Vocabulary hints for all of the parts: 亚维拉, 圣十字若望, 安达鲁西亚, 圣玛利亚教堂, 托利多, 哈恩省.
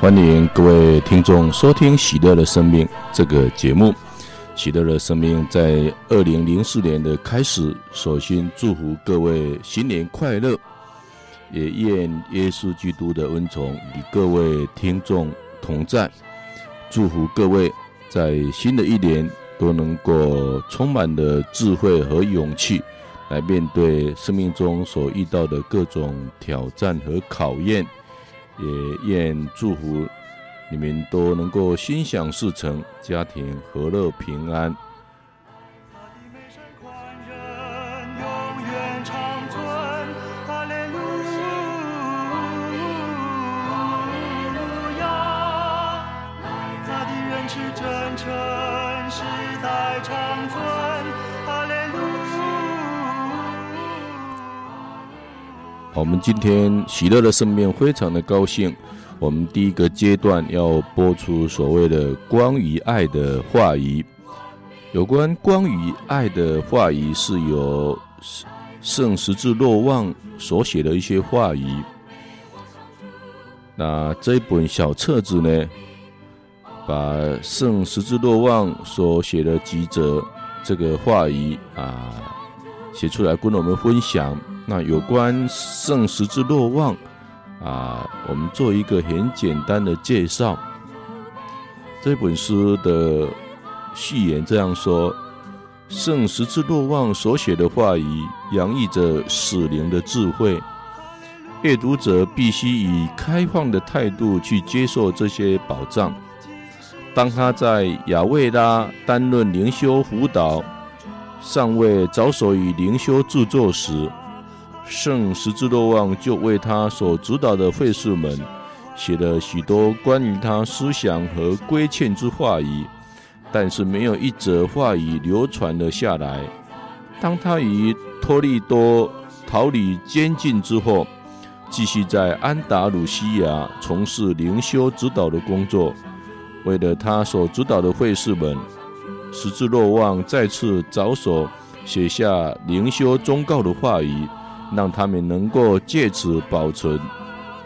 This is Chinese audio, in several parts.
欢迎各位听众收听喜乐的生命这个节目。喜乐的生命在2004年的开始，首先祝福各位新年快乐，也愿耶稣基督的恩宠与各位听众同在，祝福各位在新的一年都能够充满了智慧和勇气，来面对生命中所遇到的各种挑战和考验，也愿祝福你们都能够心想事成，家庭和乐平安。我们今天喜乐的生命非常的高兴，我们第一个阶段要播出所谓的光与爱的话语。有关光与爱的话语是由圣十字若望所写的一些话语。那这一本小册子呢，把圣十字若望所写的几则这个话语写出来跟我们分享。那有关圣十字若望我们做一个很简单的介绍。这本书的序言这样说：圣十字若望所写的话语洋溢着属灵的智慧，阅读者必须以开放的态度去接受这些宝藏。当他在亚维拉担任灵修辅导，尚未着手于灵修著作时，圣十字若望就为他所指导的会士们写了许多关于他思想和规劝之话语，但是没有一则话语流传了下来。当他与托利多逃离监禁之后，继续在安达鲁西亚从事灵修指导的工作。为了他所指导的会士们，十字若望再次着手写下灵修忠告的话语，让他们能够借此保存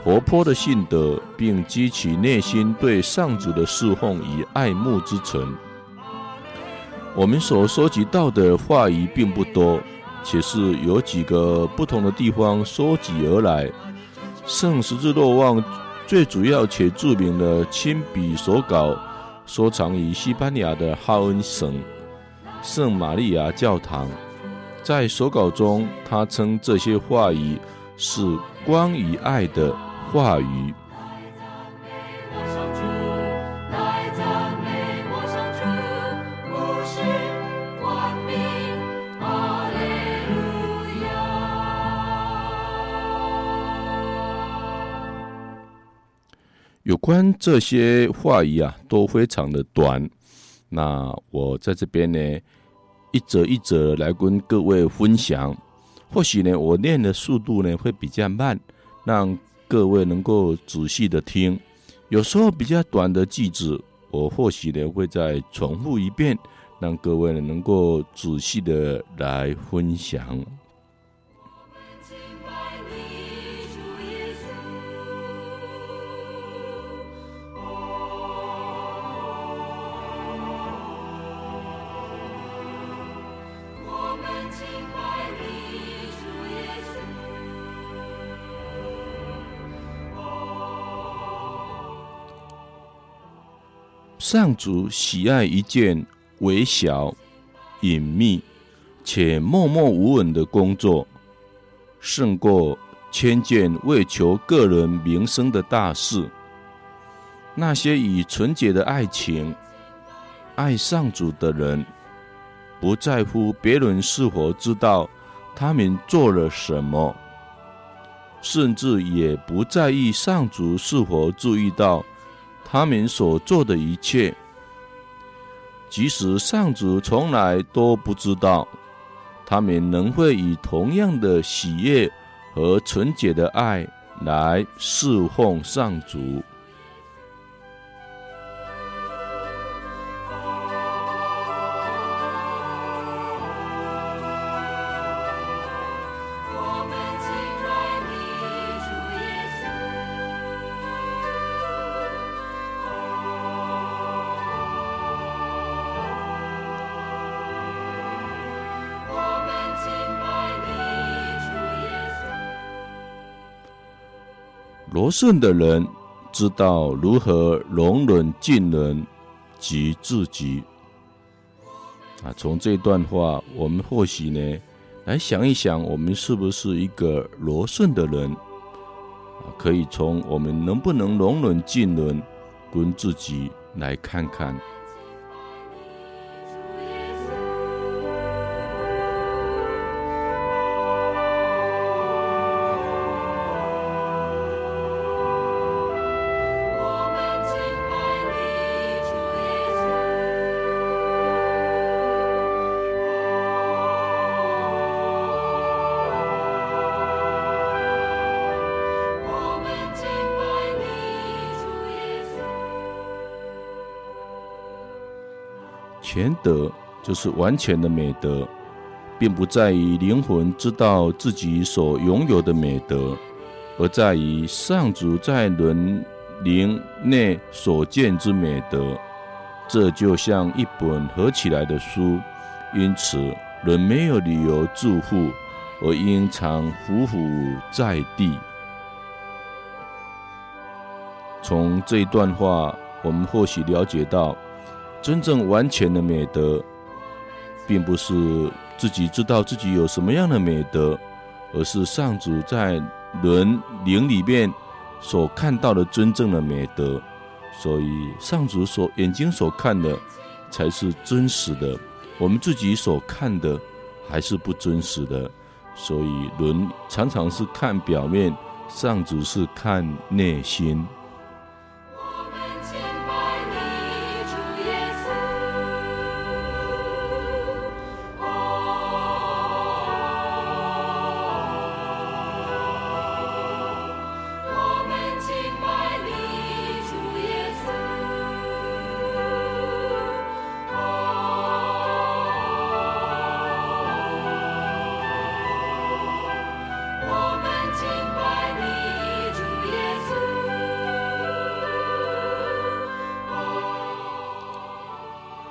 活泼的信德，并激起内心对上主的侍奉与爱慕之情。我们所收集到的话语并不多，且是由几个不同的地方收集而来。圣十字若望最主要且著名的亲笔手稿收藏于西班牙的哈恩省圣玛利亚教堂。在手稿中，他称这些话语是光与爱的话语。有关这些话语都非常的短，那我在这边呢一则一则来跟各位分享。或许呢，我念的速度呢会比较慢，让各位能够仔细的听。有时候比较短的句子，我或许呢会再重复一遍，让各位呢能够仔细的来分享。上主喜爱一件微小、隐秘且默默无闻的工作，胜过千件为求个人名声的大事。那些以纯洁的爱情爱上主的人，不在乎别人是否知道他们做了什么，甚至也不在意上主是否注意到他们所做的一切。即使上主从来都不知道，他们仍会以同样的喜悦和纯洁的爱来侍奉上主。柔顺的人知道如何容忍近人及自己。从这段话，我们或许来想一想，我们是不是一个柔顺的人？可以从我们能不能容忍近人跟自己来看看。全德就是完全的美德，并不在于灵魂知道自己所拥有的美德，而在于上主在人灵内所见之美德。这就像一本合起来的书，因此人没有理由自负，而应常匍匐在地。从这一段话，我们或许了解到，真正完全的美德并不是自己知道自己有什么样的美德，而是上主在人灵里面所看到的真正的美德。所以上主所眼睛所看的才是真实的，我们自己所看的还是不真实的。所以人常常是看表面，上主是看内心。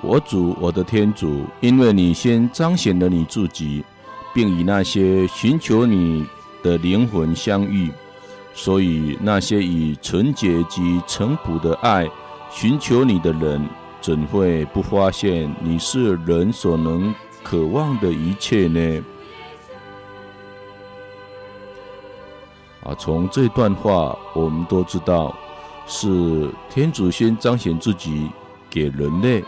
我主我的天主，因为你先彰显了你自己，并与那些寻求你的灵魂相遇，所以那些以纯洁及诚朴的爱寻求你的人，怎会不发现你是人所能渴望的一切呢？从这段话我们都知道，是天主先彰显自己给人类。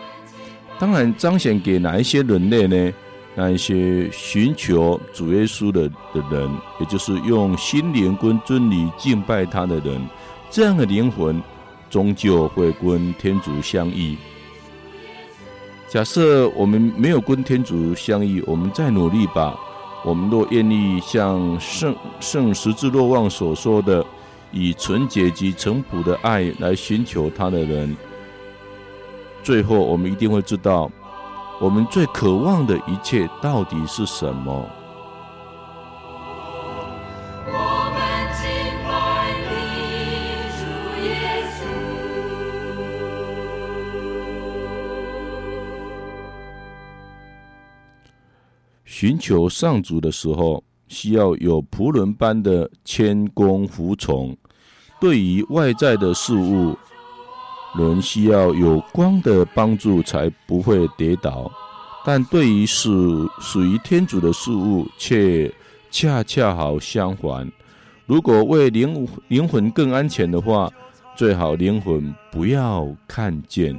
当然彰显给哪一些人类呢？那一些寻求主耶稣 的人，也就是用心灵跟真理敬拜他的人，这样的灵魂终究会跟天主相遇。假设我们没有跟天主相遇，我们再努力吧。我们若愿意像 圣十字若望所说的，以纯洁及诚朴的爱来寻求他的人，最后我们一定会知道，我们最渴望的一切到底是什么。寻求上主的时候，需要有仆人般的谦恭服从。对于外在的事物，人需要有光的帮助才不会跌倒，但对于属于天主的事物却恰恰好相反。如果为灵魂更安全的话，最好灵魂不要看见。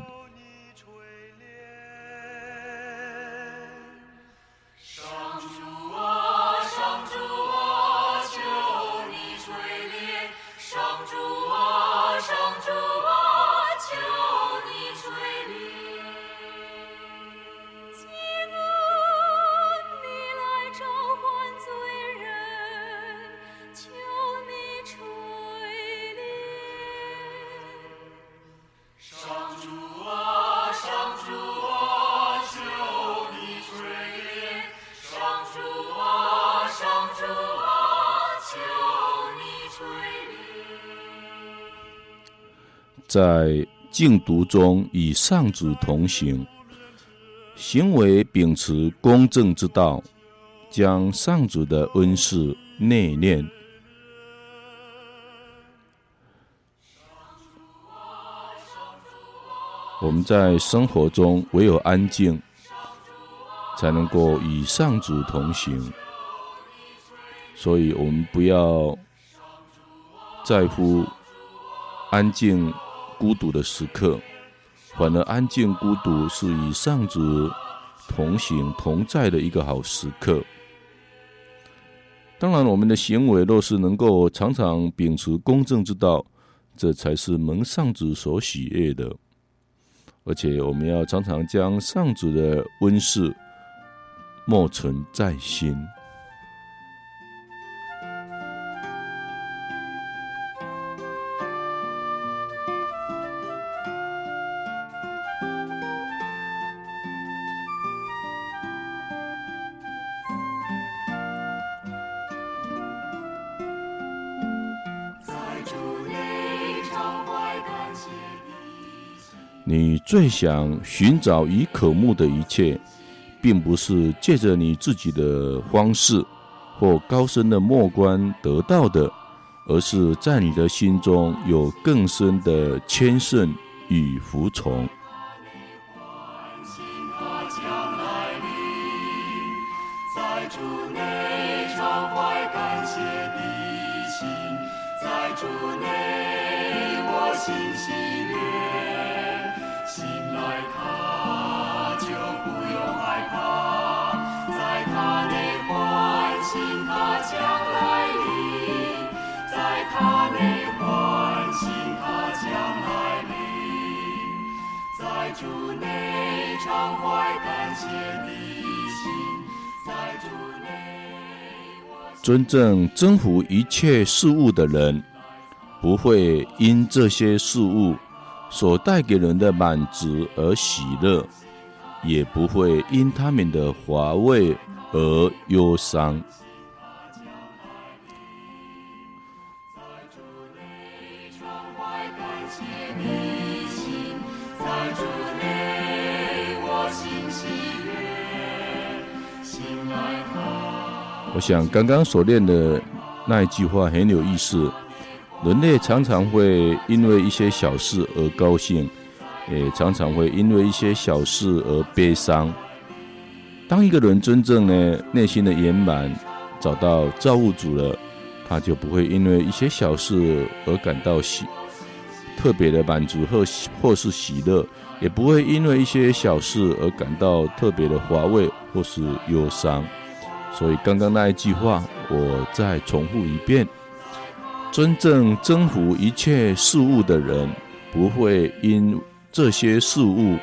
在禁毒中与上主同行，行为秉持公正之道，将上主的恩赐内敛。我们在生活中唯有安静，才能够与上主同行。所以我们不要在乎安静孤独的时刻，反而安静孤独是与上主同行同在的一个好时刻。当然，我们的行为若是能够常常秉持公正之道，这才是蒙上主所喜悦的。而且我们要常常将上主的恩赐默存在心。你最想寻找与渴慕的一切，并不是借着你自己的方式或高深的默观得到的，而是在你的心中有更深的谦逊与服从。真正征服一切事物的人，不会因这些事物所带给人的满足而喜乐，也不会因他们的乏味而忧伤。我想刚刚所念的那一句话很有意思，人类常常会因为一些小事而高兴，也常常会因为一些小事而悲伤。当一个人真正内心的圆满，找到造物主了，他就不会因为一些小事而感到特别的满足或是喜乐，也不会因为一些小事而感到特别的乏味或是忧伤。所以刚刚那一句话我再重复一遍，真正征服一切事物的人，不会因这些事物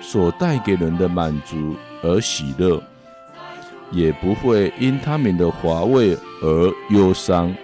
所带给人的满足而喜乐，也不会因他们的乏味而忧伤。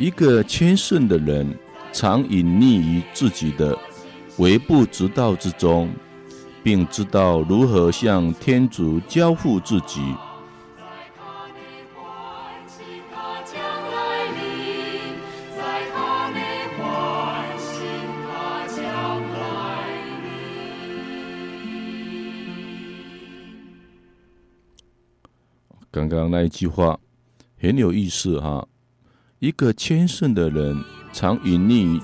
一个谦逊的人，常隐匿于自己的微不足道之中，并知道如何向天主交付自己。刚刚那一句话很有意思哈。一个谦逊的人，常隐匿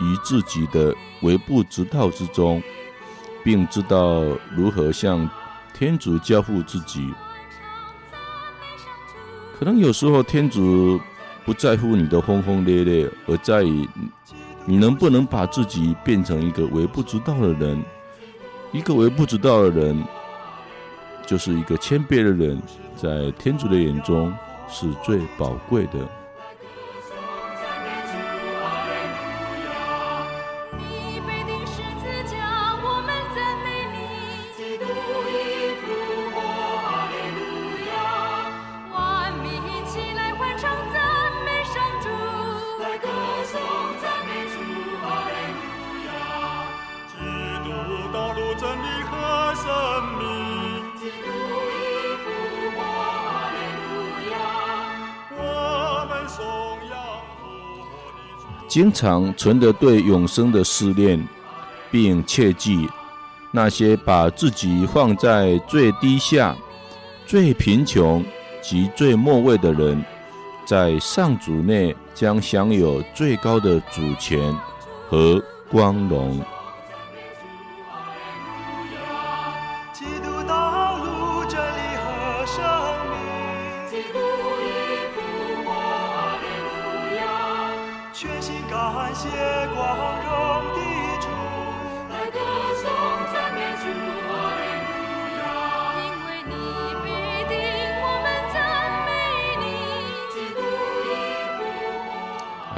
于自己的微不足道之中，并知道如何向天主交付自己。可能有时候天主不在乎你的轰轰烈烈，而在于你能不能把自己变成一个微不足道的人，一个微不足道的人，就是一个谦卑的人，在天主的眼中是最宝贵的。经常存着对永生的思念，并切记那些把自己放在最低下、最贫穷及最末位的人，在上主内将享有最高的主权和光荣。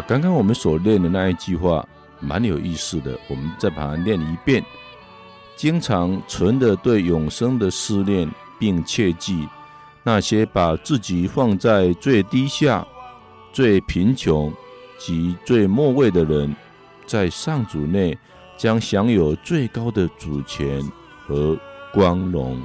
刚刚我们所念的那一句话蛮有意思的，我们再把它念一遍。经常存着对永生的思念，并切记那些把自己放在最低下、最贫穷及最末位的人，在上主内将享有最高的主权和光荣。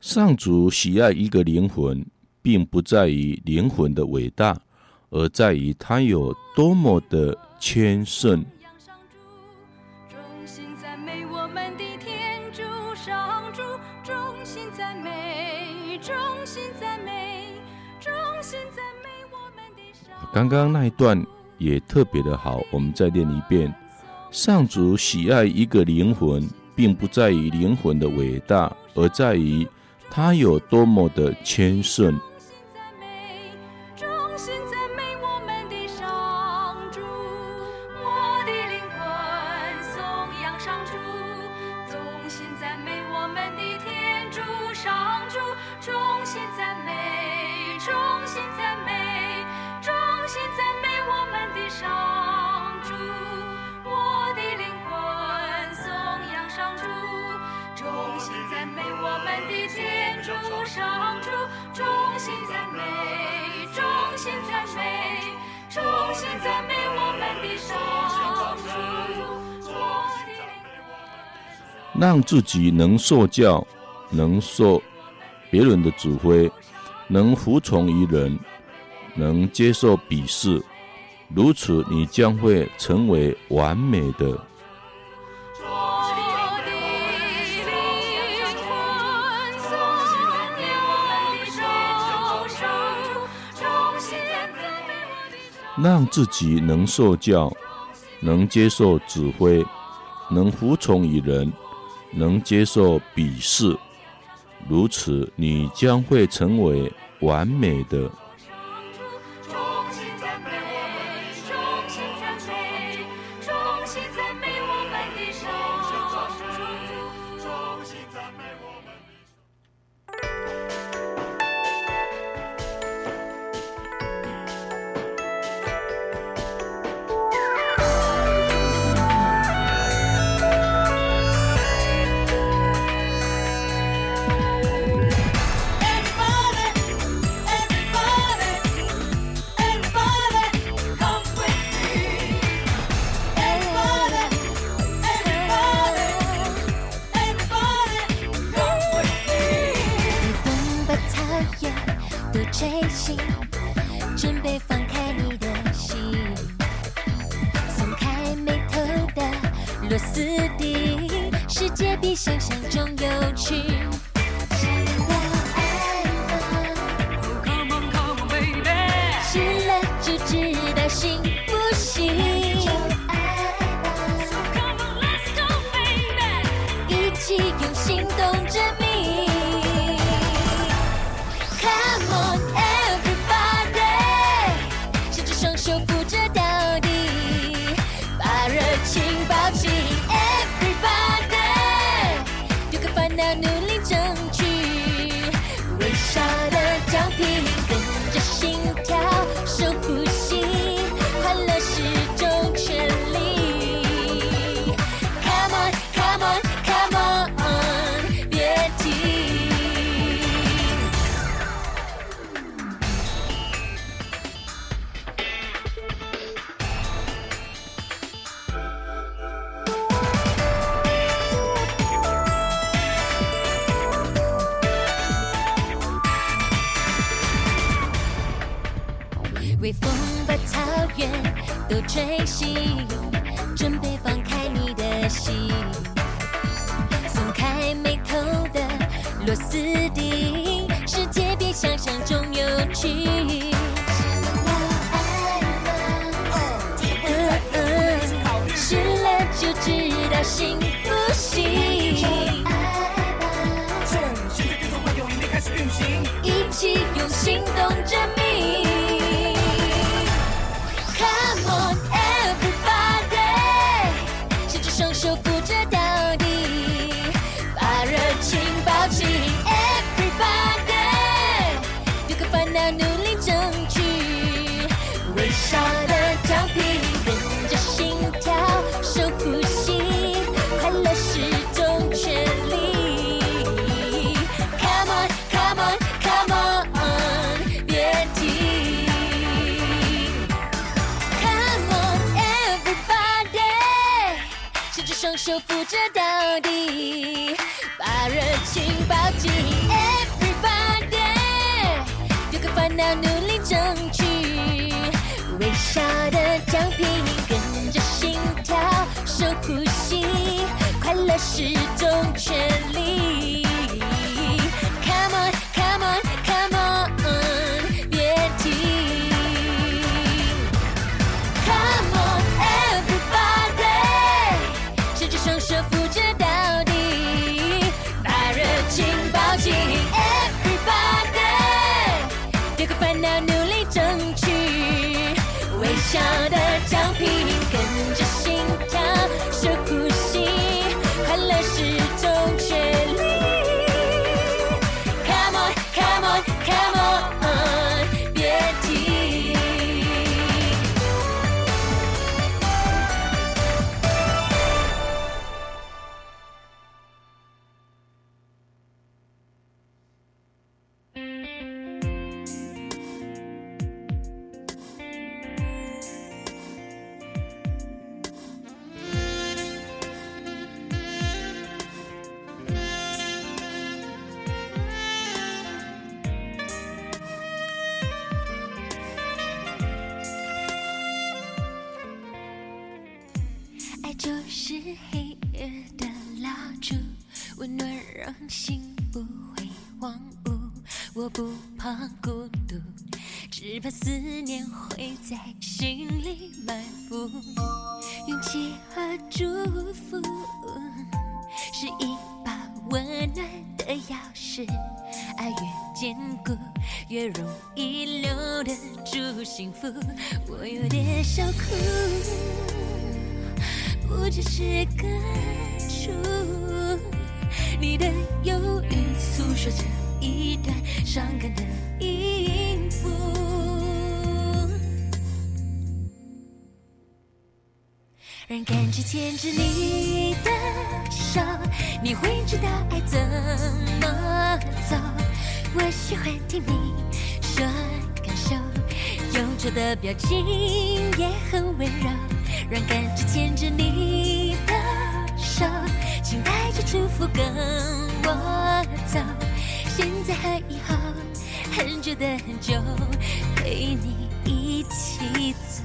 上主喜爱一个灵魂，并不在于灵魂的伟大，而在于他有多么的谦逊。刚刚那一段也特别的好，我们再念一遍。上主喜爱一个灵魂，并不在于灵魂的伟大，而在于他有多么的谦逊。让自己能受教，能受别人的指挥，能服从于人，能接受鄙视，如此你将会成为完美的。让自己能受教，能接受指挥，能服从于人，能接受鄙视，如此你将会成为完美的。直的行不行？Let's go, baby， 一起用行动证明。Come on, everybody， 伸出双手扶着到底，把热情抱紧。Everybody， 丢个烦恼，努力争取微笑的奖品，跟着心跳。深呼吸，快乐是种权利。Come on, come on, come on， 别停。微风把草原都吹醒，准备放开你的心，松开眉头的螺丝钉，世界比想象中有趣。试了就知道行不行？一起用行动证明。双手扶着到底，把热情抱紧。Everybody， 丢个烦恼，努力争取微笑的奖品，跟着心跳，深呼吸，快乐是种权利。Come on, come on, come on， 别停。Come on, everybody。手扶着到底，把热情抱紧。Everybody， 丢个烦恼，努力争取微笑的奖品，跟着心跳，深呼吸，快乐是种权利。Come on， come on， come on， 别停。就是黑夜的蜡烛，温暖让心不会荒芜。我不怕孤独，只怕思念会在心里埋伏。勇气和祝福是一把温暖的钥匙，爱越坚固，越容易留得住幸福。我有点小哭，不只是感触，你的忧郁诉说着一段伤感的音符。让感觉牵着你的手，你会知道爱怎么走。我喜欢听你说感受，用错的表情也很温柔。让感觉牵着你的手，请带着祝福跟我走。现在和以后，很久的很久，陪你一起走。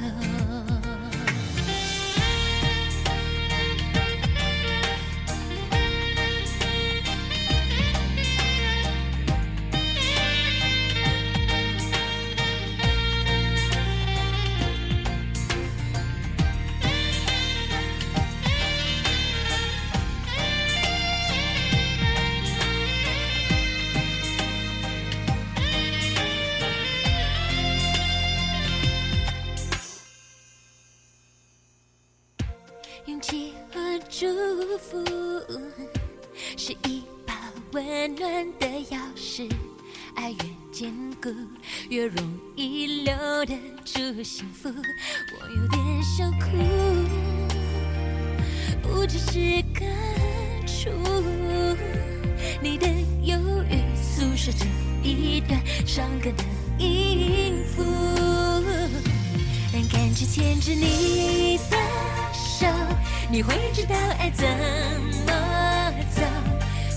暖的钥匙，爱越坚固越容易留得住幸福。我有点想哭，不只是感触，你的忧郁诉说着一段伤感的音符，让感觉牵着你的手，你会知道爱怎么走。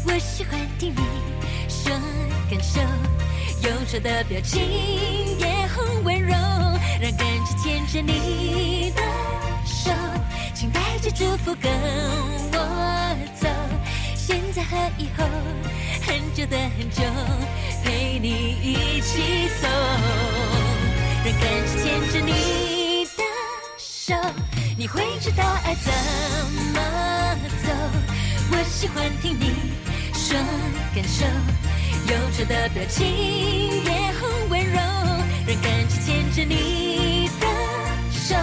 我喜欢听你说感受，忧愁的表情也很温柔，让感觉牵着你的手，请带着祝福跟我走。现在和以后，很久的很久，陪你一起走，让感觉牵着你的手，你会知道爱怎么走。我喜欢听你说感受，忧愁的表情也很温柔，让感觉牵着你的手，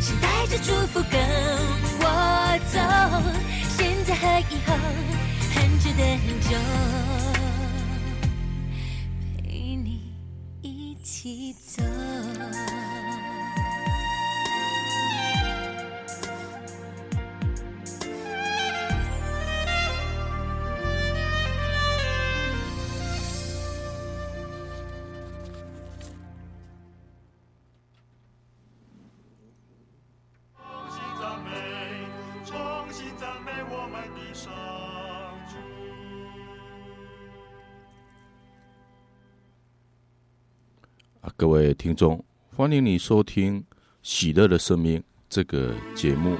请带着祝福跟我走。现在和以后，很久的很久，陪你一起走。各位听众，欢迎你收听《喜乐的生命》这个节目。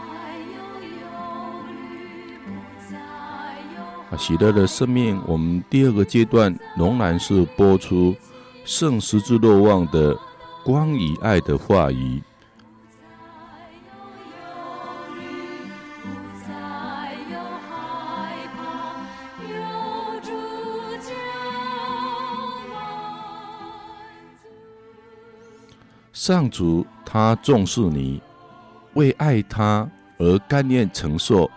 喜乐的生命，我们第二个阶段仍然是播出圣十字若望的光与爱的话语。上主他重视你，为爱他而甘愿承受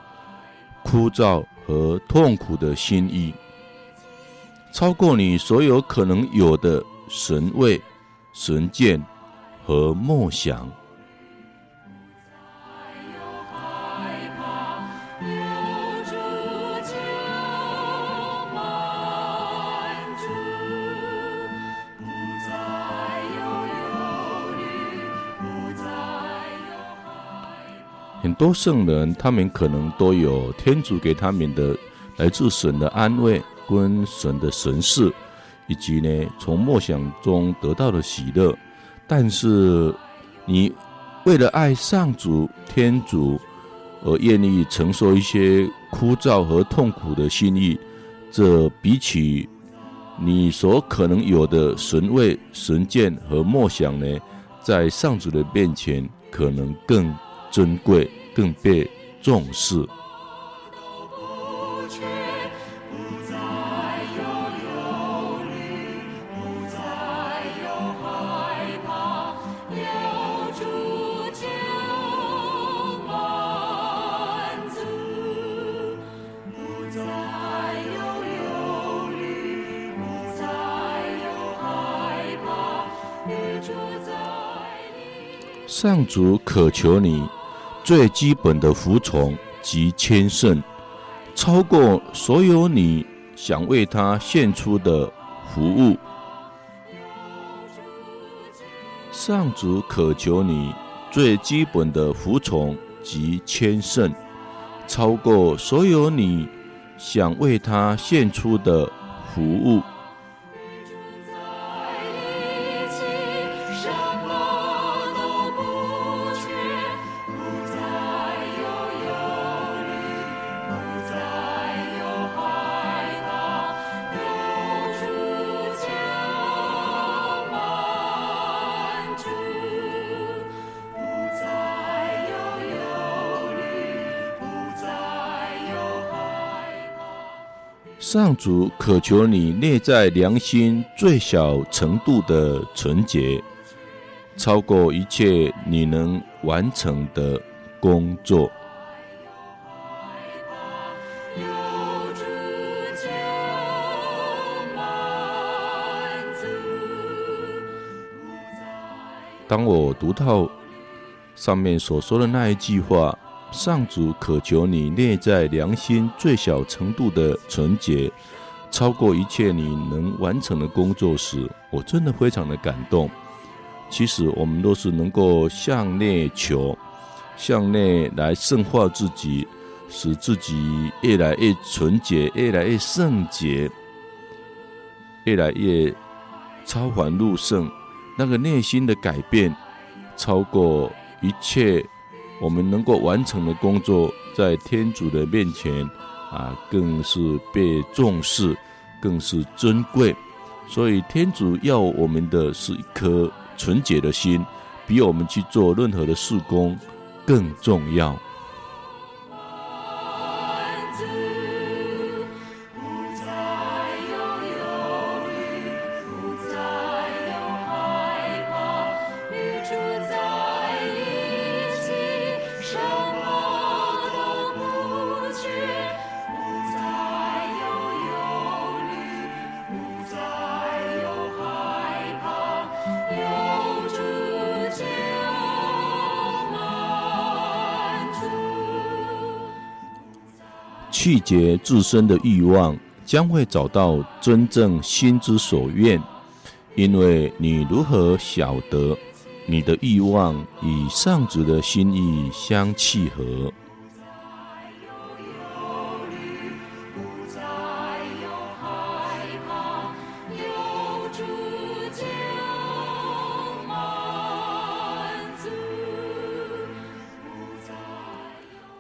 枯燥和痛苦的心意，超过你所有可能有的神位、神见和梦想。很多圣人，他们可能都有天主给他们的来自神的安慰跟神的神视，以及呢从默想中得到的喜乐。但是你为了爱上主天主而愿意承受一些枯燥和痛苦的心意，这比起你所可能有的神位、神见和默想呢，在上主的面前可能更珍贵，更被重视。上主渴求你最基本的服从及谦逊，超过所有你想为他献出的服务。上主渴求你最基本的服从及谦逊，超过所有你想为他献出的服务。上主渴求你内在良心最小程度的纯洁，超过一切你能完成的工作。当我读到上面所说的那一句话，上主渴求你内在良心最小程度的纯洁，超过一切你能完成的工作时，我真的非常的感动。其实我们都是能够向内求，向内来圣化自己，使自己越来越纯洁，越来越圣洁，越来越超凡入圣。那个内心的改变超过一切我们能够完成的工作，在天主的面前更是被重视，更是珍贵。所以天主要我们的是一颗纯洁的心，比我们去做任何的事工更重要。拒绝自身的欲望，将会找到真正心之所愿。因为你如何晓得你的欲望与上主的心意相契合？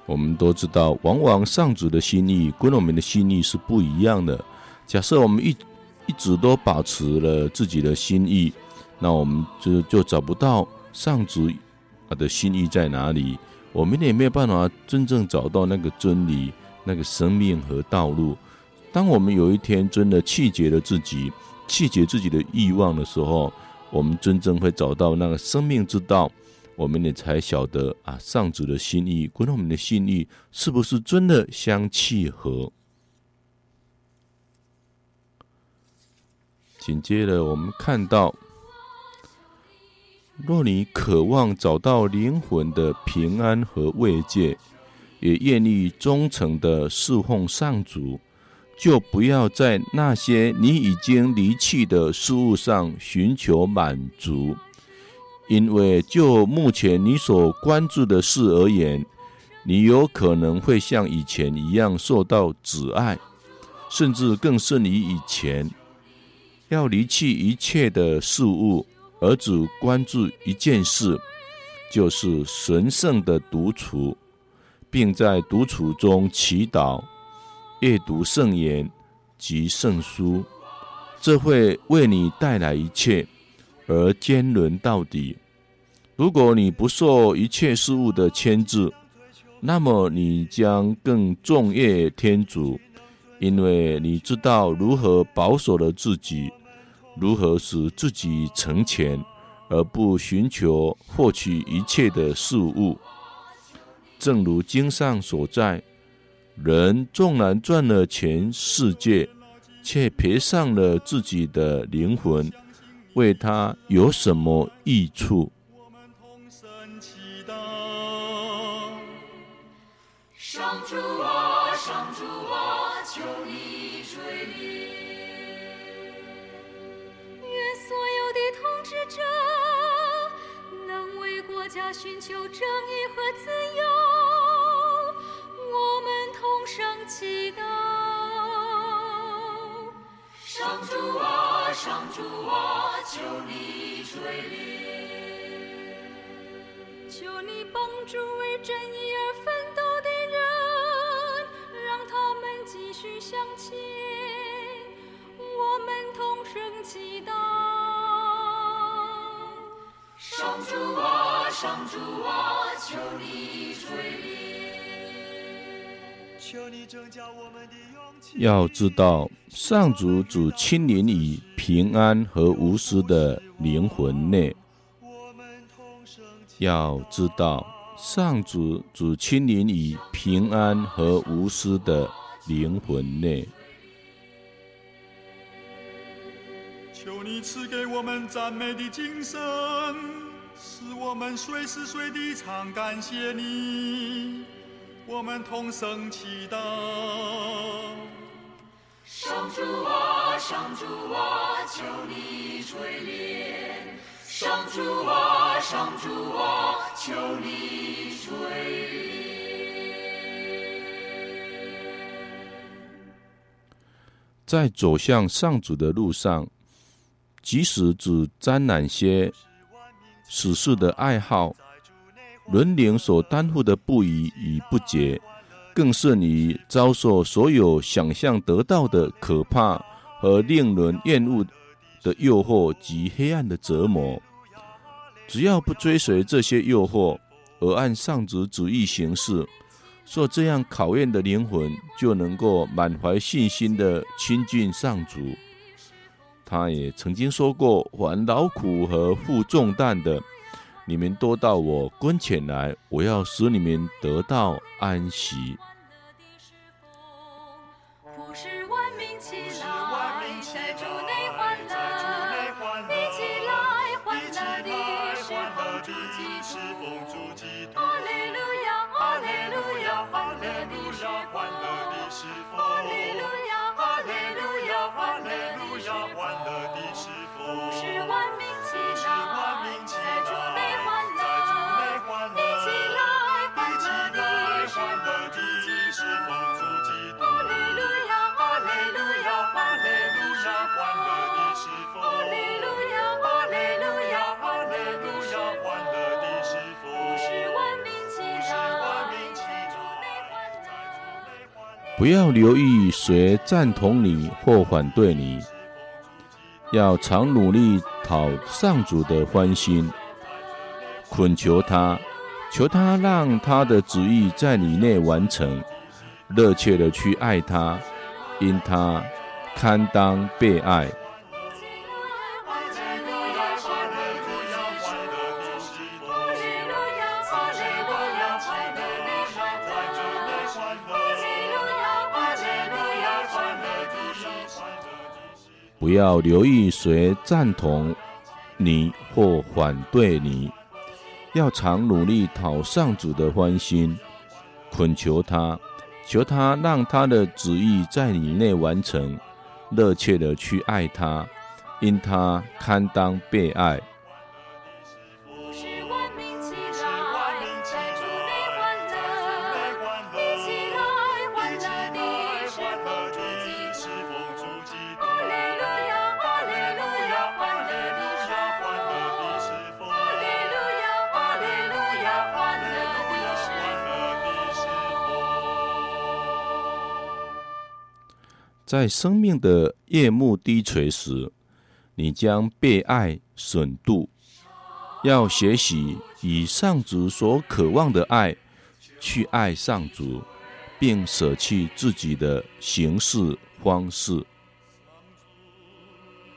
我们都知道，往往上主的心意跟我们的心意是不一样的。假设我们一直都保持了自己的心意，那我们 就找不到上主的心意在哪里，我们也没有办法真正找到那个真理，那个生命和道路。当我们有一天真的弃绝了自己，弃绝自己的欲望的时候，我们真正会找到那个生命之道，我们也才晓得上主的心意跟我们的心意是不是真的相契合。紧接着我们看到，若你渴望找到灵魂的平安和慰藉，也愿意忠诚的侍奉上主，就不要在那些你已经离弃的事物上寻求满足。因为就目前你所关注的事而言，你有可能会像以前一样受到阻碍，甚至更甚于以前。要离弃一切的事物，而只关注一件事，就是神圣的独处，并在独处中祈祷、阅读圣言及圣书，这会为你带来一切，而坚韧到底。如果你不受一切事物的牵制，那么你将更重业天主，因为你知道如何保守了自己，如何使自己成全，而不寻求获取一切的事物。正如经上所载，人纵然赚了全世界，却赔上了自己的灵魂，为他有什么益处？我们同声祈祷。上主啊，上主啊，求你垂怜，愿所有的统治者能为国家寻求正义和自由。我们同声祈祷。上主啊，上主啊，求你垂怜，求你帮助为正义而奋斗的人，让他们继续向前。我们同声祈祷。上主啊，上主啊，求你垂怜，求你增加我们的勇气。要知道，上主主亲临于平安和无私的灵魂内。要知道，上主主亲临于平安和无私的灵魂内。求你赐给我们赞美的精神，使我们随时随地常感谢你。我们同声祈祷。上主啊，求你垂怜。上主啊，求你垂怜。在走向上主的路上，即使只沾染些死事的爱好，伦灵所担负的不义与不洁，更甚于遭受所有想象得到的可怕和令人厌恶的诱惑及黑暗的折磨。只要不追随这些诱惑，而按上主旨意行事，受这样考验的灵魂就能够满怀信心地亲近上主。他也曾经说过，凡劳苦和负重担的，你们都到我跟前来，我要使你们得到安息。不要留意谁赞同你或反对你，要常努力讨上主的欢心，恳求他，求他让他的旨意在你内完成，热切地去爱他，因他堪当被爱。不要留意谁赞同你或反对你，要常努力讨上主的欢心，恳求他，求他让他的旨意在你内完成，热切地去爱他，因他堪当被爱。在生命的夜幕低垂时，你将被爱审度。要学习以上主所渴望的爱去爱上主，并舍弃自己的行事方式。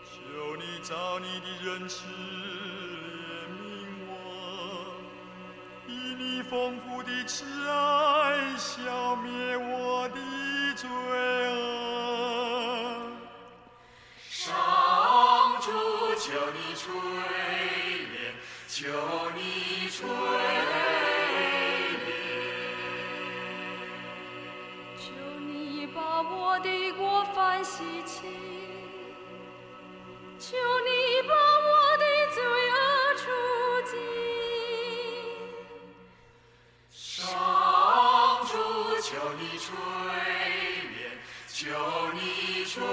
求你照你的仁慈怜悯我，以你丰富的慈爱消灭我的罪恶。上主，求你垂怜，求你垂怜，求你把我的过犯洗清，求你把我的罪恶除尽。上主，求你垂怜，求你垂怜。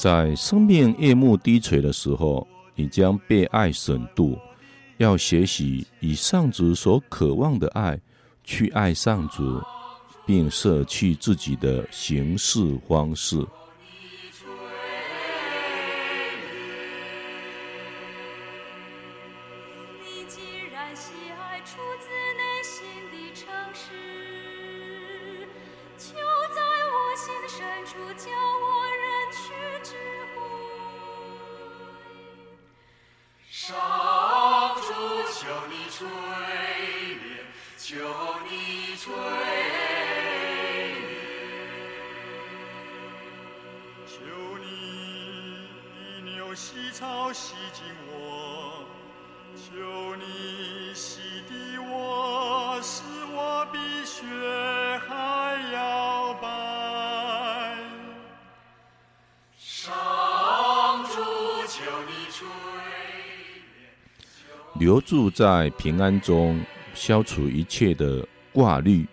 在生命夜幕低垂的时候，你将被爱审度。要学习以上主所渴望的爱去爱上主，并舍弃自己的行事方式。流洗澡洗净我，求你洗涤我，使我比雪还要白。上主，求你垂怜，留住在平安中，消除一切的挂虑，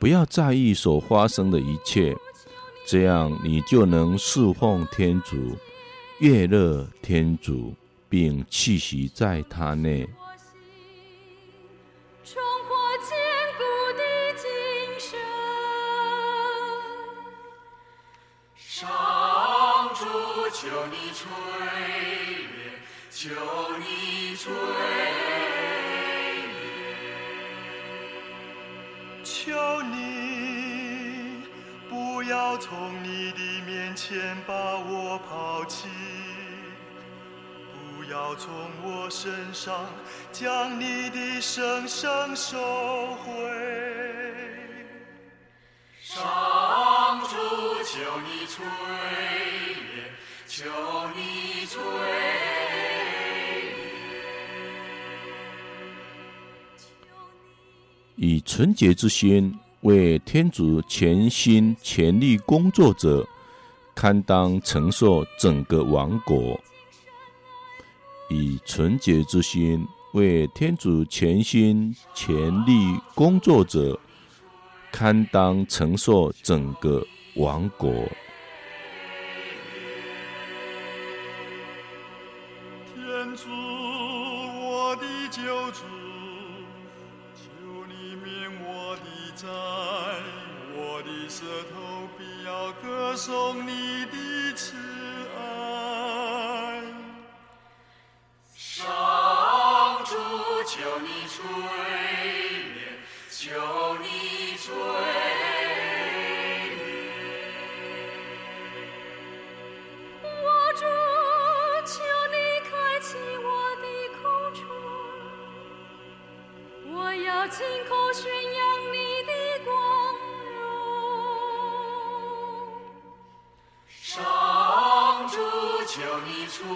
不要在意所发生的一切，这样你就能侍奉天主，悦乐天主，并栖息在他内。冲破坚固的精神，上主，求你垂怜，求你垂怜，求你不要从你的面前把我抛弃，不要从我身上将你的圣生收回。上主，求你垂怜，求你垂怜。以纯洁之心为天主全心全力工作者，堪当承受整个王国。以纯洁之心为天主全心全力工作者，堪当承受整个王国。天主，我的救主，求你免我的灾，我的舌头必要歌颂你的慈爱。上主，求你垂怜，求你垂怜。我主，求你开启我的口唇，我要亲口宣扬你的光荣。上主，求你垂怜。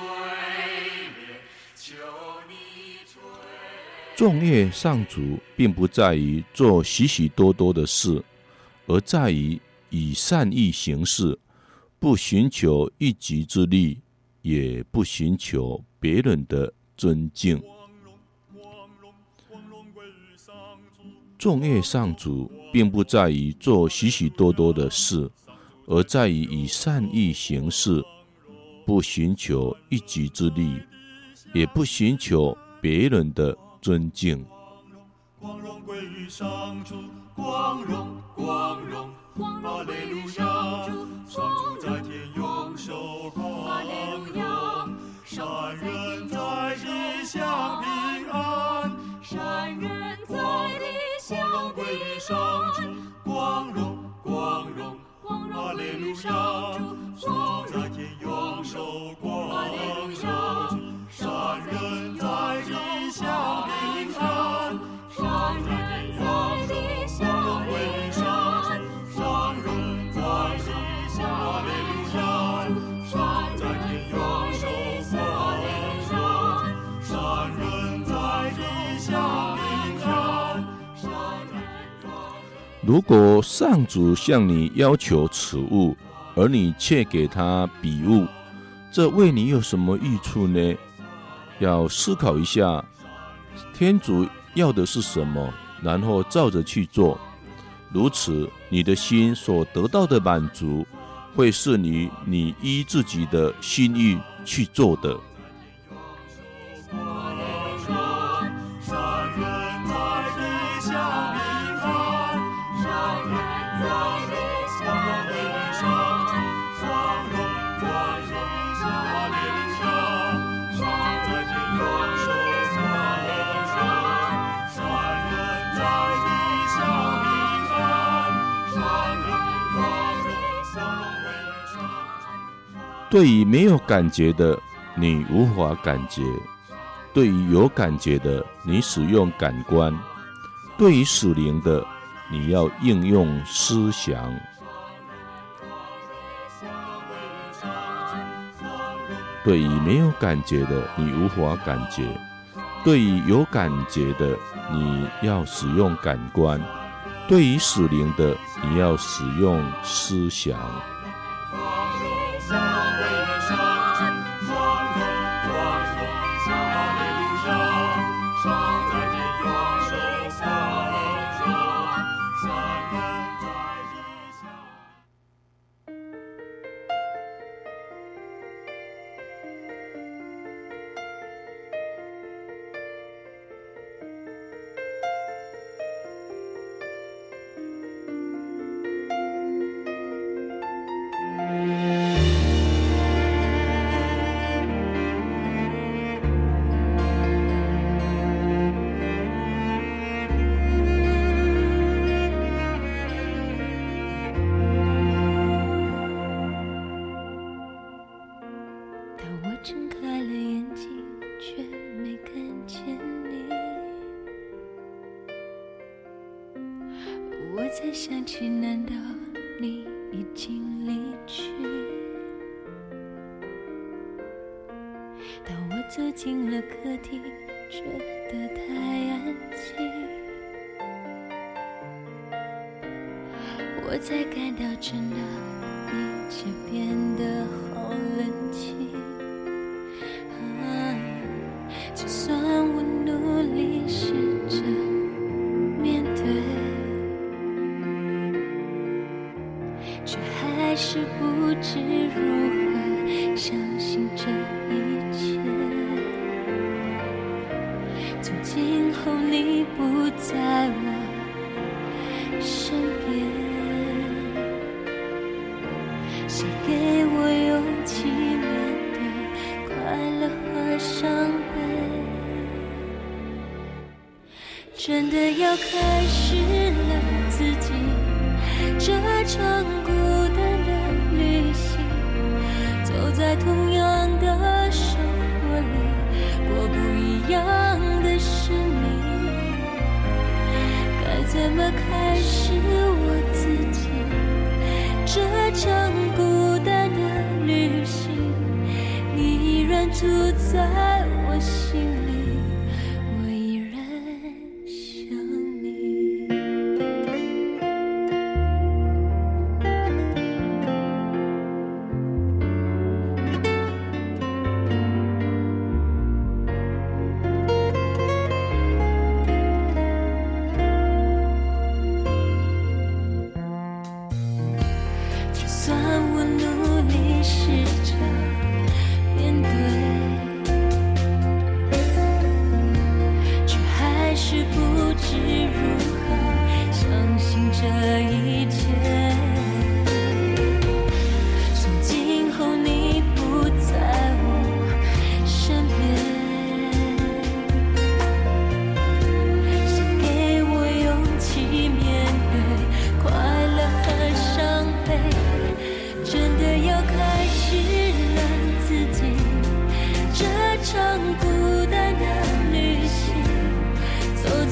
众业上主并不在于做许许多多的事，而在于以善意行事，不寻求一己之利，也不寻求别人的尊敬。众业上主并不在于做许许多多的事，而在于以善意行事，不寻求一己之利，也不寻求别人的尊敬。光荣归于上主，光荣，光荣，哈利路亚！上主在天永守光荣，善人在地享平安，善人在地享平安。光荣归于上主，光荣，光荣，哈利路亚！上主在天永守光荣。善人在地享平安，善人在地享平安，善人在地享平安，善人在地享平安，善人在地享平安，善人在地。如果上主向你要求此物，而你却给他彼物，这为你有什么益处呢？要思考一下天主要的是什么，然后照着去做。如此，你的心所得到的满足，会是你依自己的心意去做的。对于没有感觉的，你无法感觉；对于有感觉的，你使用感官；对于属灵的，你要应用思想。对于没有感觉的，你无法感觉；对于有感觉的，你要使用感官；对于属灵的，你要使用思想。真的要开始了自己这场孤单的旅行，走在同样的生活里，过不一样的使命。该怎么开始我自己这场孤单的旅行？你依然住在我心里。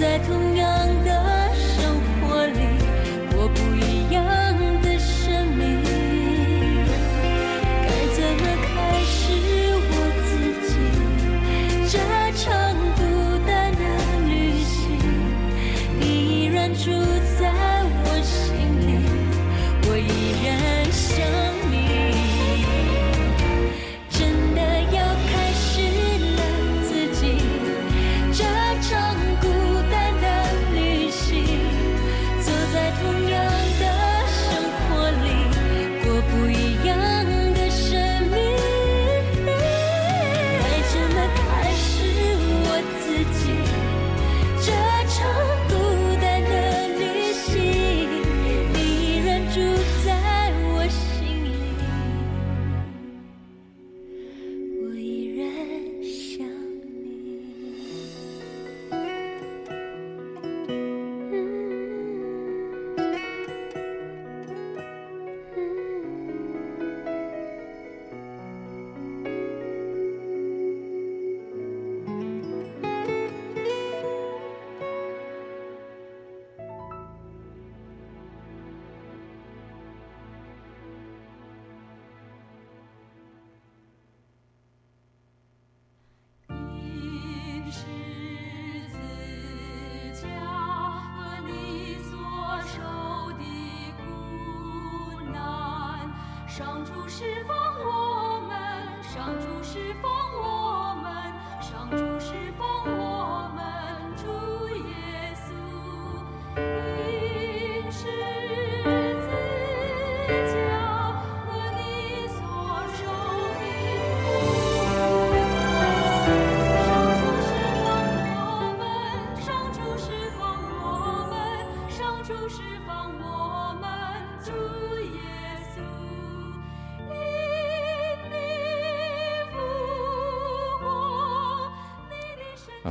在同样的生活里，我不一样。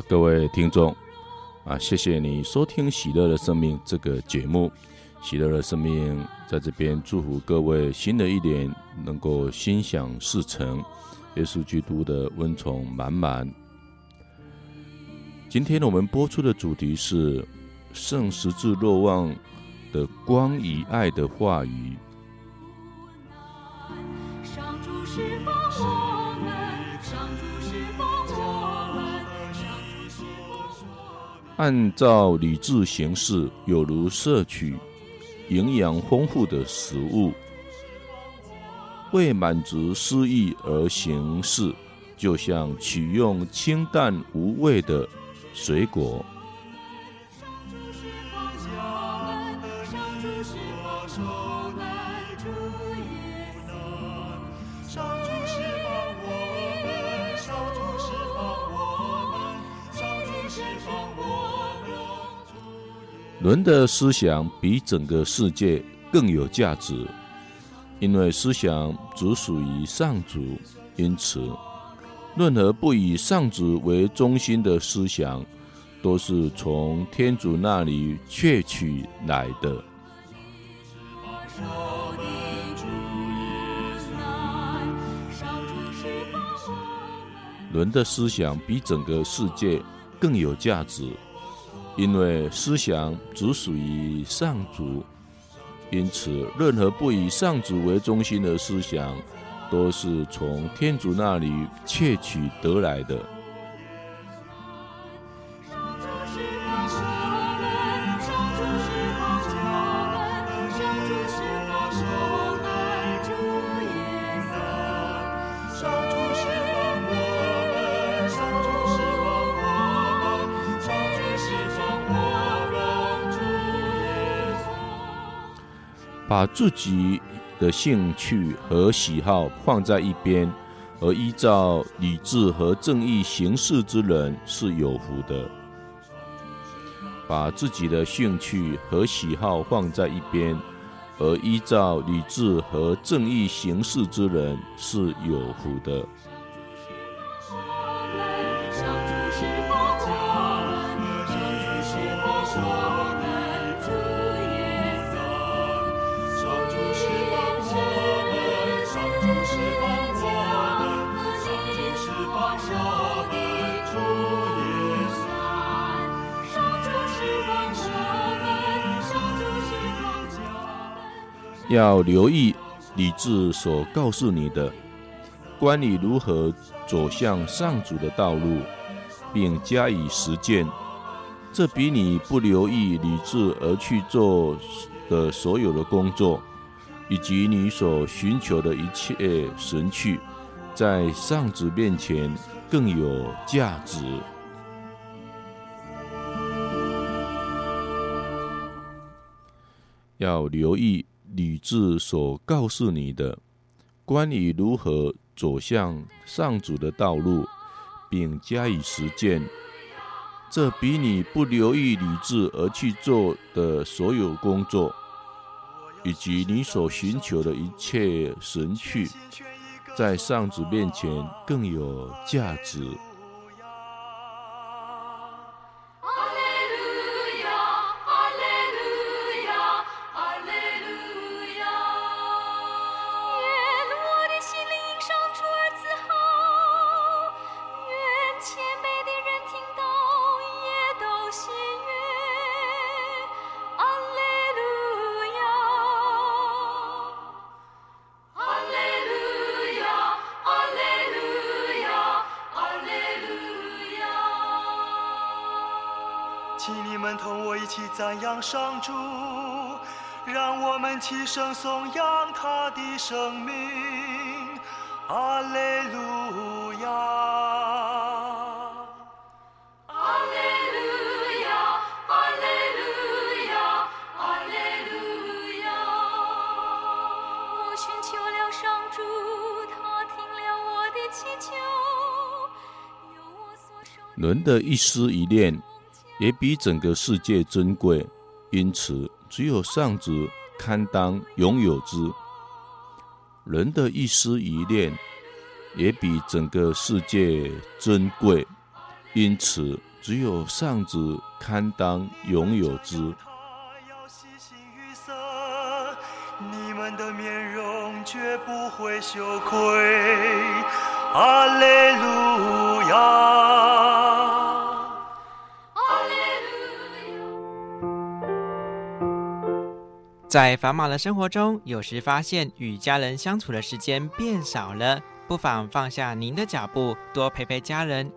各位听众谢谢你收听喜乐的生命这个节目。喜乐的生命在这边祝福各位新的一年能够心想事成，耶稣基督的恩宠满满。今天我们播出的主题是圣十字若望的光与爱的话语。上主释放我们，上主释放我们。按照理智行事，有如摄取营养丰富的食物，为满足私欲而行事，就像取用清淡无味的水果。人的思想比整个世界更有价值，因为思想只属于上主，因此任何不以上主为中心的思想都是从天主那里窃取来的。人的思想比整个世界更有价值，因为思想只属于上主，因此任何不以上主为中心的思想都是从天主那里窃取得来的。把自己的兴趣和喜好放在一边，而依照理智和正义行事之人是有福的。把自己的兴趣和喜好放在一边，而依照理智和正义行事之人是有福的。要留意理智所告诉你的关于如何走向上主的道路，并加以实践，这比你不留意理智而去做的所有的工作以及你所寻求的一切神趣在上主面前更有价值。要留意理智所告诉你的关于如何走向上主的道路，并加以实践，这比你不留意理智而去做的所有工作以及你所寻求的一切神趣在上主面前更有价值。请你们同我一起赞扬上主，让我们齐声颂扬他的生命，阿肋路亚，阿肋路亚，阿肋路亚，阿肋路亚。我寻求了上主，他听了我的祈求，有我所受。人的一丝一念也比整个世界珍贵，因此只有上主堪当拥有之。人的一丝一念也比整个世界珍贵，因此只有上主堪当拥有之。你们的面容绝不会羞愧，阿肋路亚。在繁忙的生活中，有时发现与家人相处的时间变少了，不妨放下您的脚步，多陪陪家人与